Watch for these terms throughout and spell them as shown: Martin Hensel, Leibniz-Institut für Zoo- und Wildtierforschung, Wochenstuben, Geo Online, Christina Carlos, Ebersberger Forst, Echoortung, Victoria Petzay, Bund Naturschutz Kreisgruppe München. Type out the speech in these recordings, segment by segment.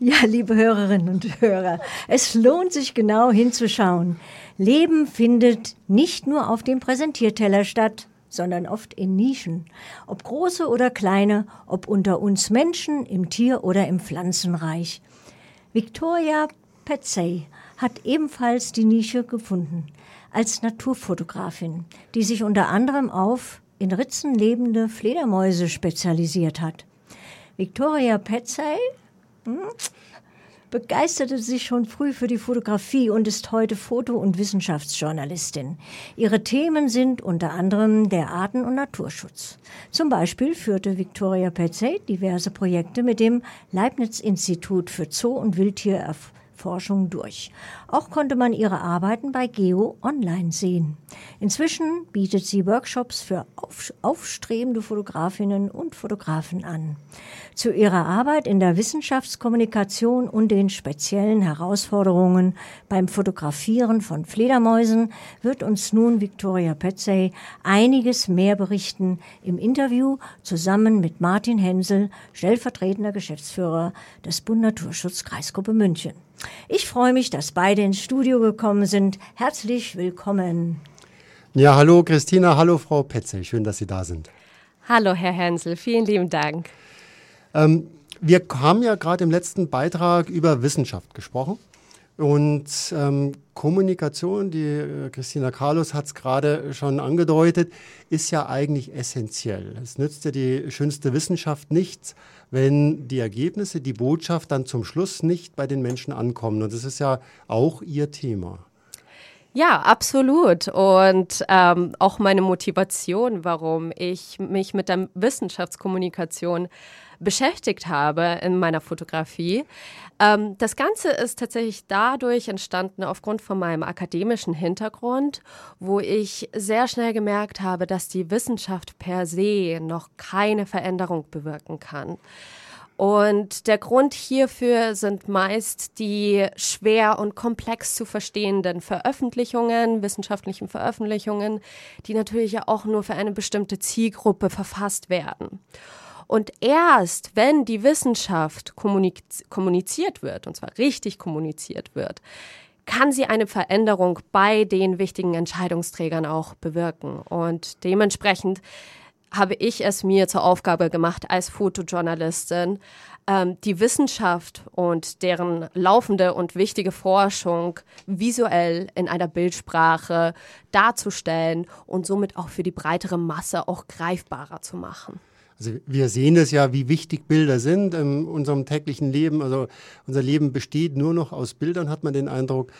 Ja, liebe Hörerinnen und Hörer, es lohnt sich genau hinzuschauen. Leben findet nicht nur auf dem Präsentierteller statt, sondern oft in Nischen. Ob große oder kleine, ob unter uns Menschen, im Tier- oder im Pflanzenreich. Victoria Petzay hat ebenfalls die Nische gefunden. Als Naturfotografin, die sich unter anderem auf in Ritzen lebende Fledermäuse spezialisiert hat. Victoria Petzay begeisterte sich schon früh für die Fotografie und ist heute Foto- und Wissenschaftsjournalistin. Ihre Themen sind unter anderem der Arten- und Naturschutz. Zum Beispiel führte Victoria Petzay diverse Projekte mit dem Leibniz-Institut für Zoo- und Wildtierforschung durch. Auch konnte man ihre Arbeiten bei Geo Online sehen. Inzwischen bietet sie Workshops für aufstrebende Fotografinnen und Fotografen an. Zu ihrer Arbeit in der Wissenschaftskommunikation und den speziellen Herausforderungen beim Fotografieren von Fledermäusen wird uns nun Victoria Petzay einiges mehr berichten im Interview zusammen mit Martin Hensel, stellvertretender Geschäftsführer des Bund Naturschutz Kreisgruppe München. Ich freue mich, dass beide ins Studio gekommen sind. Herzlich willkommen. Ja, hallo Christina, hallo Frau Petzay, schön, dass Sie da sind. Hallo Herr Hensel, vielen lieben Dank. Wir haben ja gerade im letzten Beitrag über Wissenschaft gesprochen und Kommunikation, die Christina Carlos hat es gerade schon angedeutet, ist ja eigentlich essentiell. Es nützt ja die schönste Wissenschaft nichts, wenn die Ergebnisse, die Botschaft dann zum Schluss nicht bei den Menschen ankommen. Und das ist ja auch Ihr Thema. Ja, absolut. Und auch meine Motivation, warum ich mich mit der Wissenschaftskommunikation beschäftigt habe in meiner Fotografie. Das Ganze ist tatsächlich dadurch entstanden, aufgrund von meinem akademischen Hintergrund, wo ich sehr schnell gemerkt habe, dass die Wissenschaft per se noch keine Veränderung bewirken kann. Und der Grund hierfür sind meist die schwer und komplex zu verstehenden Veröffentlichungen, wissenschaftlichen Veröffentlichungen, die natürlich ja auch nur für eine bestimmte Zielgruppe verfasst werden. Und erst wenn die Wissenschaft kommuniziert wird, und zwar richtig kommuniziert wird, kann sie eine Veränderung bei den wichtigen Entscheidungsträgern auch bewirken. Und dementsprechend habe ich es mir zur Aufgabe gemacht, als Fotojournalistin die Wissenschaft und deren laufende und wichtige Forschung visuell in einer Bildsprache darzustellen und somit auch für die breitere Masse auch greifbarer zu machen. Also wir sehen das ja, wie wichtig Bilder sind in unserem täglichen Leben. Also unser Leben besteht nur noch aus Bildern, hat man den Eindruck.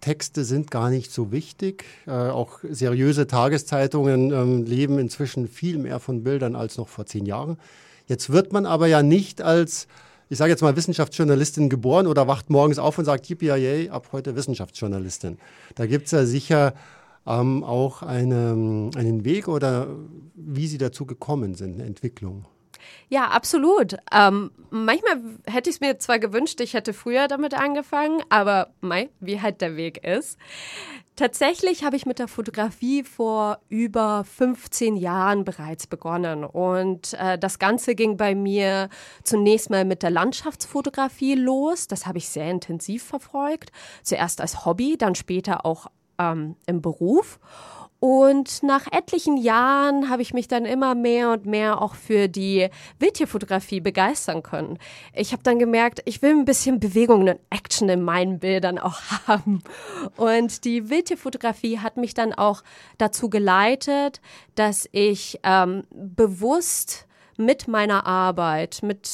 Texte sind gar nicht so wichtig. Auch seriöse Tageszeitungen leben inzwischen viel mehr von Bildern als noch vor 10 Jahren. Jetzt wird man aber ja nicht als, ich sage jetzt mal, Wissenschaftsjournalistin geboren oder wacht morgens auf und sagt, yippie-yay, ab heute Wissenschaftsjournalistin. Da gibt es ja sicher auch einen Weg oder wie Sie dazu gekommen sind, eine Entwicklung. Ja, absolut. Manchmal hätte ich es mir zwar gewünscht, ich hätte früher damit angefangen, aber wie halt der Weg ist. Tatsächlich habe ich mit der Fotografie vor über 15 Jahren bereits begonnen und das Ganze ging bei mir zunächst mal mit der Landschaftsfotografie los. Das habe ich sehr intensiv verfolgt, zuerst als Hobby, dann später auch im Beruf. Und nach etlichen Jahren habe ich mich dann immer mehr und mehr auch für die Wildtierfotografie begeistern können. Ich habe dann gemerkt, ich will ein bisschen Bewegung und Action in meinen Bildern auch haben. Und die Wildtierfotografie hat mich dann auch dazu geleitet, dass ich bewusst mit meiner Arbeit, mit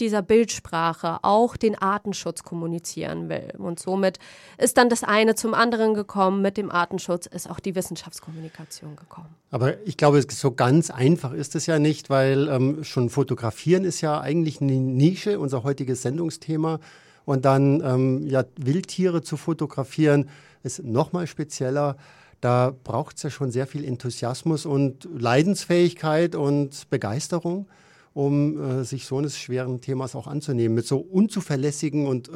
dieser Bildsprache auch den Artenschutz kommunizieren will. Und somit ist dann das eine zum anderen gekommen. Mit dem Artenschutz ist auch die Wissenschaftskommunikation gekommen. Aber ich glaube, so ganz einfach ist es ja nicht, weil schon Fotografieren ist ja eigentlich eine Nische, unser heutiges Sendungsthema. Und dann Wildtiere zu fotografieren ist nochmal spezieller. Da braucht es ja schon sehr viel Enthusiasmus und Leidensfähigkeit und Begeisterung, um sich so eines schweren Themas auch anzunehmen, mit so unzuverlässigen und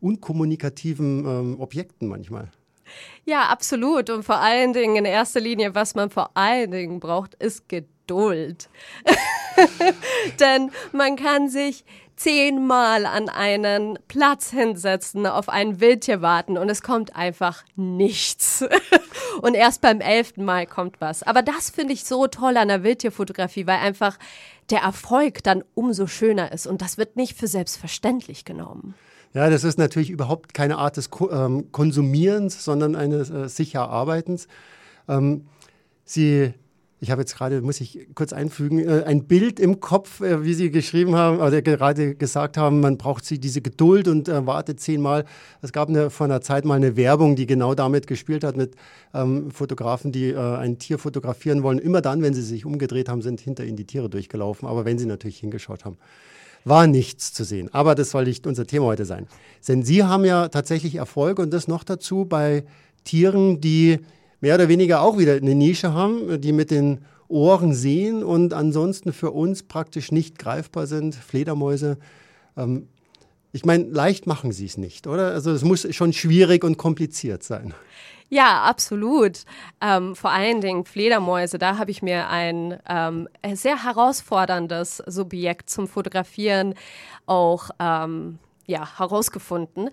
unkommunikativen Objekten manchmal. Ja, absolut. Und vor allen Dingen, in erster Linie, was man vor allen Dingen braucht, ist Geduld. Geduld. Denn man kann sich 10-mal an einen Platz hinsetzen, auf ein Wildtier warten und es kommt einfach nichts. Und erst beim 11. Mal kommt was. Aber das finde ich so toll an der Wildtierfotografie, weil einfach der Erfolg dann umso schöner ist und das wird nicht für selbstverständlich genommen. Ja, das ist natürlich überhaupt keine Art des Konsumierens, sondern eines sich Erarbeitens. Ich habe jetzt gerade, muss ich kurz einfügen, ein Bild im Kopf, wie Sie geschrieben haben, oder gerade gesagt haben, man braucht diese Geduld und wartet 10-mal. Es gab vor einer Zeit mal eine Werbung, die genau damit gespielt hat, mit Fotografen, die ein Tier fotografieren wollen. Immer dann, wenn sie sich umgedreht haben, sind hinter ihnen die Tiere durchgelaufen, aber wenn sie natürlich hingeschaut haben, war nichts zu sehen. Aber das soll nicht unser Thema heute sein. Denn Sie haben ja tatsächlich Erfolg und das noch dazu bei Tieren, die mehr oder weniger auch wieder eine Nische haben, die mit den Ohren sehen und ansonsten für uns praktisch nicht greifbar sind, Fledermäuse. Ich meine, leicht machen sie es nicht, oder? Also es muss schon schwierig und kompliziert sein. Ja, absolut. Vor allen Dingen Fledermäuse, da habe ich mir ein sehr herausforderndes Subjekt zum Fotografieren auch herausgefunden.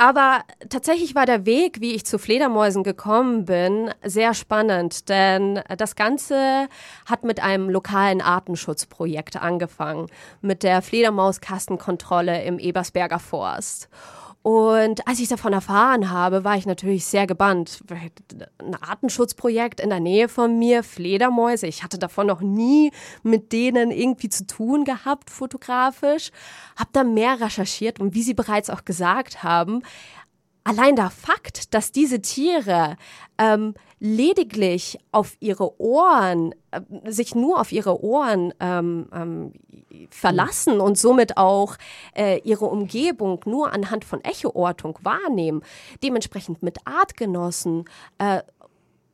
Aber tatsächlich war der Weg, wie ich zu Fledermäusen gekommen bin, sehr spannend, denn das Ganze hat mit einem lokalen Artenschutzprojekt angefangen, mit der Fledermauskastenkontrolle im Ebersberger Forst. Und als ich davon erfahren habe, war ich natürlich sehr gebannt. Ein Artenschutzprojekt in der Nähe von mir, Fledermäuse. Ich hatte davon noch nie mit denen irgendwie zu tun gehabt, fotografisch. Habe da mehr recherchiert und wie Sie bereits auch gesagt haben, allein der Fakt, dass diese Tiere lediglich auf ihre Ohren, sich nur auf ihre Ohren verlassen und somit auch ihre Umgebung nur anhand von Echoortung wahrnehmen, dementsprechend mit Artgenossen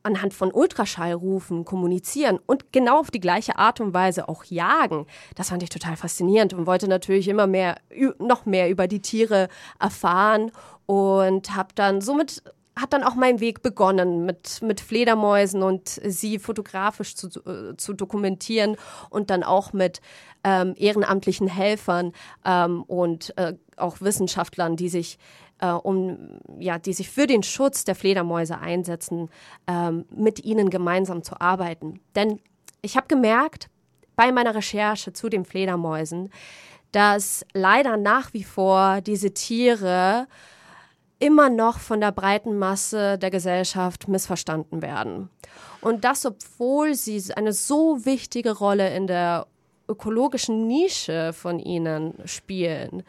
anhand von Ultraschallrufen kommunizieren und genau auf die gleiche Art und Weise auch jagen. Das fand ich total faszinierend und wollte natürlich immer mehr, noch mehr über die Tiere erfahren und hat dann auch mein Weg begonnen mit Fledermäusen und sie fotografisch zu dokumentieren und dann auch mit ehrenamtlichen Helfern und auch Wissenschaftlern, die sich die sich für den Schutz der Fledermäuse einsetzen, mit ihnen gemeinsam zu arbeiten. Denn ich habe gemerkt, bei meiner Recherche zu den Fledermäusen, dass leider nach wie vor diese Tiere immer noch von der breiten Masse der Gesellschaft missverstanden werden. Und das, obwohl sie eine so wichtige Rolle in der ökologischen Nische von ihnen spielen.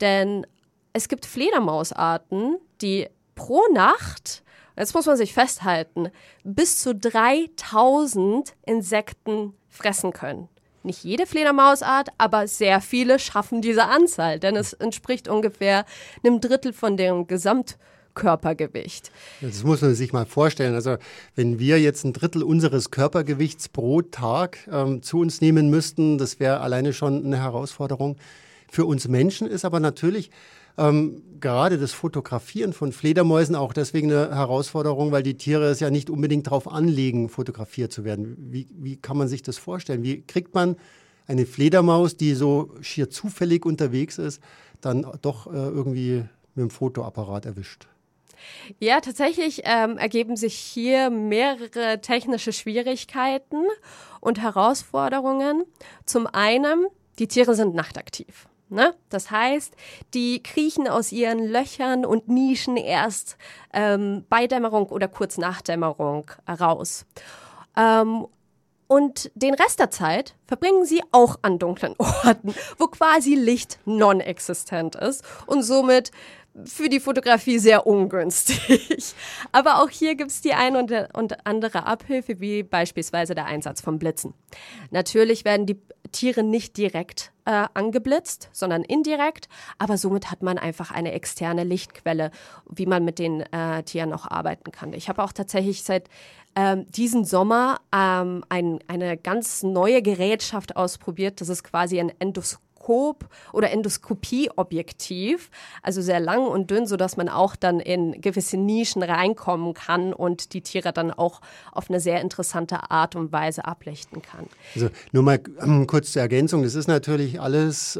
Denn es gibt Fledermausarten, die pro Nacht, jetzt muss man sich festhalten, bis zu 3000 Insekten fressen können. Nicht jede Fledermausart, aber sehr viele schaffen diese Anzahl, denn es entspricht ungefähr 1/3 von dem Gesamtkörpergewicht. Das muss man sich mal vorstellen. Also wenn wir jetzt 1/3 unseres Körpergewichts pro Tag zu uns nehmen müssten, das wäre alleine schon eine Herausforderung. Für uns Menschen ist aber natürlich gerade das Fotografieren von Fledermäusen auch deswegen eine Herausforderung, weil die Tiere es ja nicht unbedingt darauf anlegen, fotografiert zu werden. Wie kann man sich das vorstellen? Wie kriegt man eine Fledermaus, die so schier zufällig unterwegs ist, dann doch irgendwie mit dem Fotoapparat erwischt? Ja, tatsächlich ergeben sich hier mehrere technische Schwierigkeiten und Herausforderungen. Zum einen, die Tiere sind nachtaktiv. Ne? Das heißt, die kriechen aus ihren Löchern und Nischen erst bei Dämmerung oder kurz nach Dämmerung raus. Und den Rest der Zeit verbringen sie auch an dunklen Orten, wo quasi Licht non-existent ist und somit für die Fotografie sehr ungünstig. Aber auch hier gibt es die ein und andere Abhilfe, wie beispielsweise der Einsatz von Blitzen. Natürlich werden die Tiere nicht direkt angeblitzt, sondern indirekt, aber somit hat man einfach eine externe Lichtquelle, wie man mit den Tieren auch arbeiten kann. Ich habe auch tatsächlich seit diesen Sommer eine ganz neue Gerätschaft ausprobiert. Das ist quasi ein Endoskop. Endoskop- oder Endoskopieobjektiv, also sehr lang und dünn, sodass man auch dann in gewisse Nischen reinkommen kann und die Tiere dann auch auf eine sehr interessante Art und Weise ablichten kann. Also nur mal kurz zur Ergänzung, das ist natürlich alles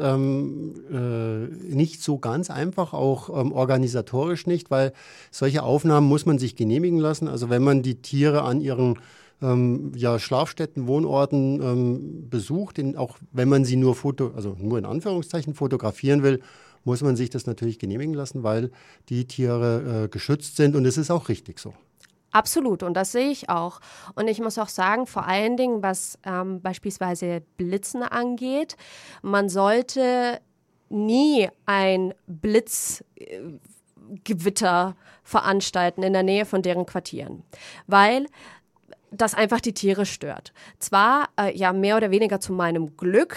nicht so ganz einfach, auch organisatorisch nicht, weil solche Aufnahmen muss man sich genehmigen lassen. Also wenn man die Tiere an ihren Schlafstätten, Wohnorten besucht, auch wenn man sie nur in Anführungszeichen fotografieren will, muss man sich das natürlich genehmigen lassen, weil die Tiere geschützt sind und es ist auch richtig so. Absolut, und das sehe ich auch. Und ich muss auch sagen, vor allen Dingen, was beispielsweise Blitzen angeht, man sollte nie ein Blitzgewitter veranstalten in der Nähe von deren Quartieren, weil das einfach die Tiere stört. Zwar, mehr oder weniger zu meinem Glück,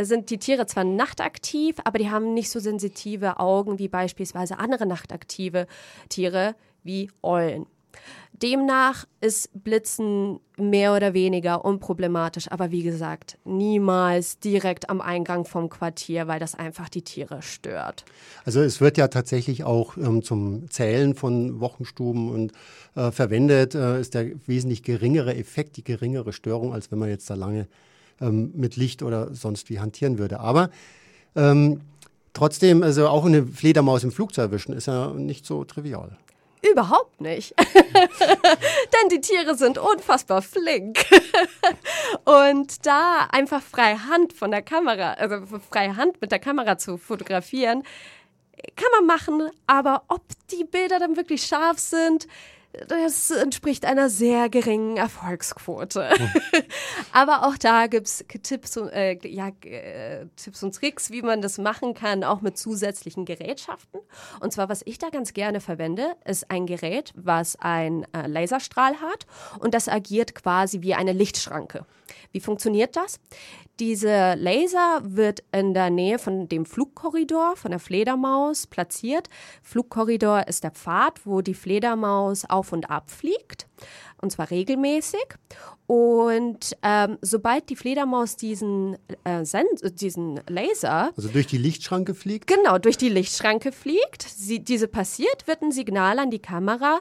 sind die Tiere zwar nachtaktiv, aber die haben nicht so sensitive Augen wie beispielsweise andere nachtaktive Tiere wie Eulen. Demnach ist Blitzen mehr oder weniger unproblematisch, aber wie gesagt, niemals direkt am Eingang vom Quartier, weil das einfach die Tiere stört. Also es wird ja tatsächlich auch zum Zählen von Wochenstuben und verwendet, ist der wesentlich geringere Effekt, die geringere Störung, als wenn man jetzt da lange mit Licht oder sonst wie hantieren würde. Aber trotzdem, also auch eine Fledermaus im Flug zu erwischen, ist ja nicht so trivial. Überhaupt nicht, denn die Tiere sind unfassbar flink und da einfach freie Hand mit der Kamera zu fotografieren, kann man machen, aber ob die Bilder dann wirklich scharf sind, das entspricht einer sehr geringen Erfolgsquote. Aber auch da gibt es Tipps und Tricks, wie man das machen kann, auch mit zusätzlichen Gerätschaften. Und zwar, was ich da ganz gerne verwende, ist ein Gerät, was einen Laserstrahl hat und das agiert quasi wie eine Lichtschranke. Wie funktioniert das? Dieser Laser wird in der Nähe von dem Flugkorridor von der Fledermaus platziert. Flugkorridor ist der Pfad, wo die Fledermaus auf und ab fliegt, und zwar regelmäßig. Und sobald die Fledermaus diesen Laser... Also durch die Lichtschranke fliegt? Genau, durch die Lichtschranke fliegt. Diese passiert, wird ein Signal an die Kamera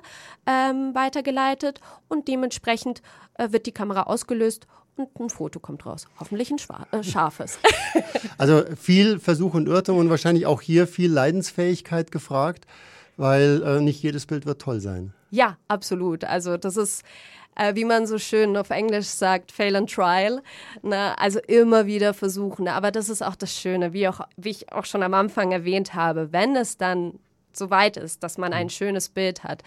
weitergeleitet und dementsprechend wird die Kamera ausgelöst und ein Foto kommt raus. Hoffentlich ein scharfes. Also viel Versuch und Irrtum und wahrscheinlich auch hier viel Leidensfähigkeit gefragt, weil nicht jedes Bild wird toll sein. Ja, absolut. Also das ist, wie man so schön auf Englisch sagt, fail and trial. Ne? Also immer wieder versuchen. Aber das ist auch das Schöne, wie ich auch schon am Anfang erwähnt habe, wenn es dann so weit ist, dass man ein schönes Bild hat,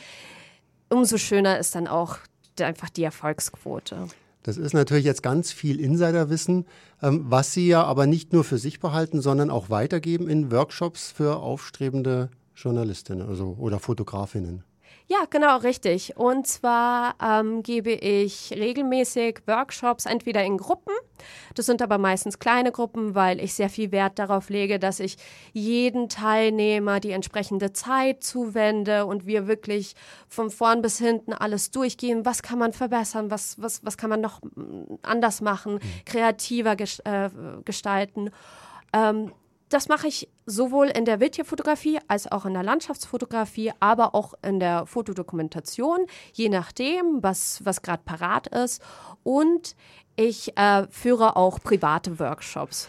umso schöner ist dann auch einfach die Erfolgsquote. Das ist natürlich jetzt ganz viel Insiderwissen, was Sie ja aber nicht nur für sich behalten, sondern auch weitergeben in Workshops für aufstrebende Journalistinnen oder Fotografinnen. Ja, genau, richtig. Und zwar gebe ich regelmäßig Workshops, entweder in Gruppen. Das sind aber meistens kleine Gruppen, weil ich sehr viel Wert darauf lege, dass ich jeden Teilnehmer die entsprechende Zeit zuwende und wir wirklich von vorn bis hinten alles durchgehen. Was kann man verbessern? Was kann man noch anders machen? Kreativer gestalten? Das mache ich sowohl in der Wildtierfotografie als auch in der Landschaftsfotografie, aber auch in der Fotodokumentation, je nachdem, was gerade parat ist. Und ich führe auch private Workshops.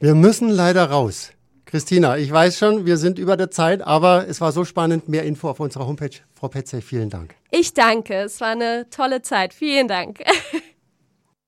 Wir müssen leider raus. Christina, ich weiß schon, wir sind über der Zeit, aber es war so spannend. Mehr Info auf unserer Homepage. Frau Petzay, vielen Dank. Ich danke. Es war eine tolle Zeit. Vielen Dank.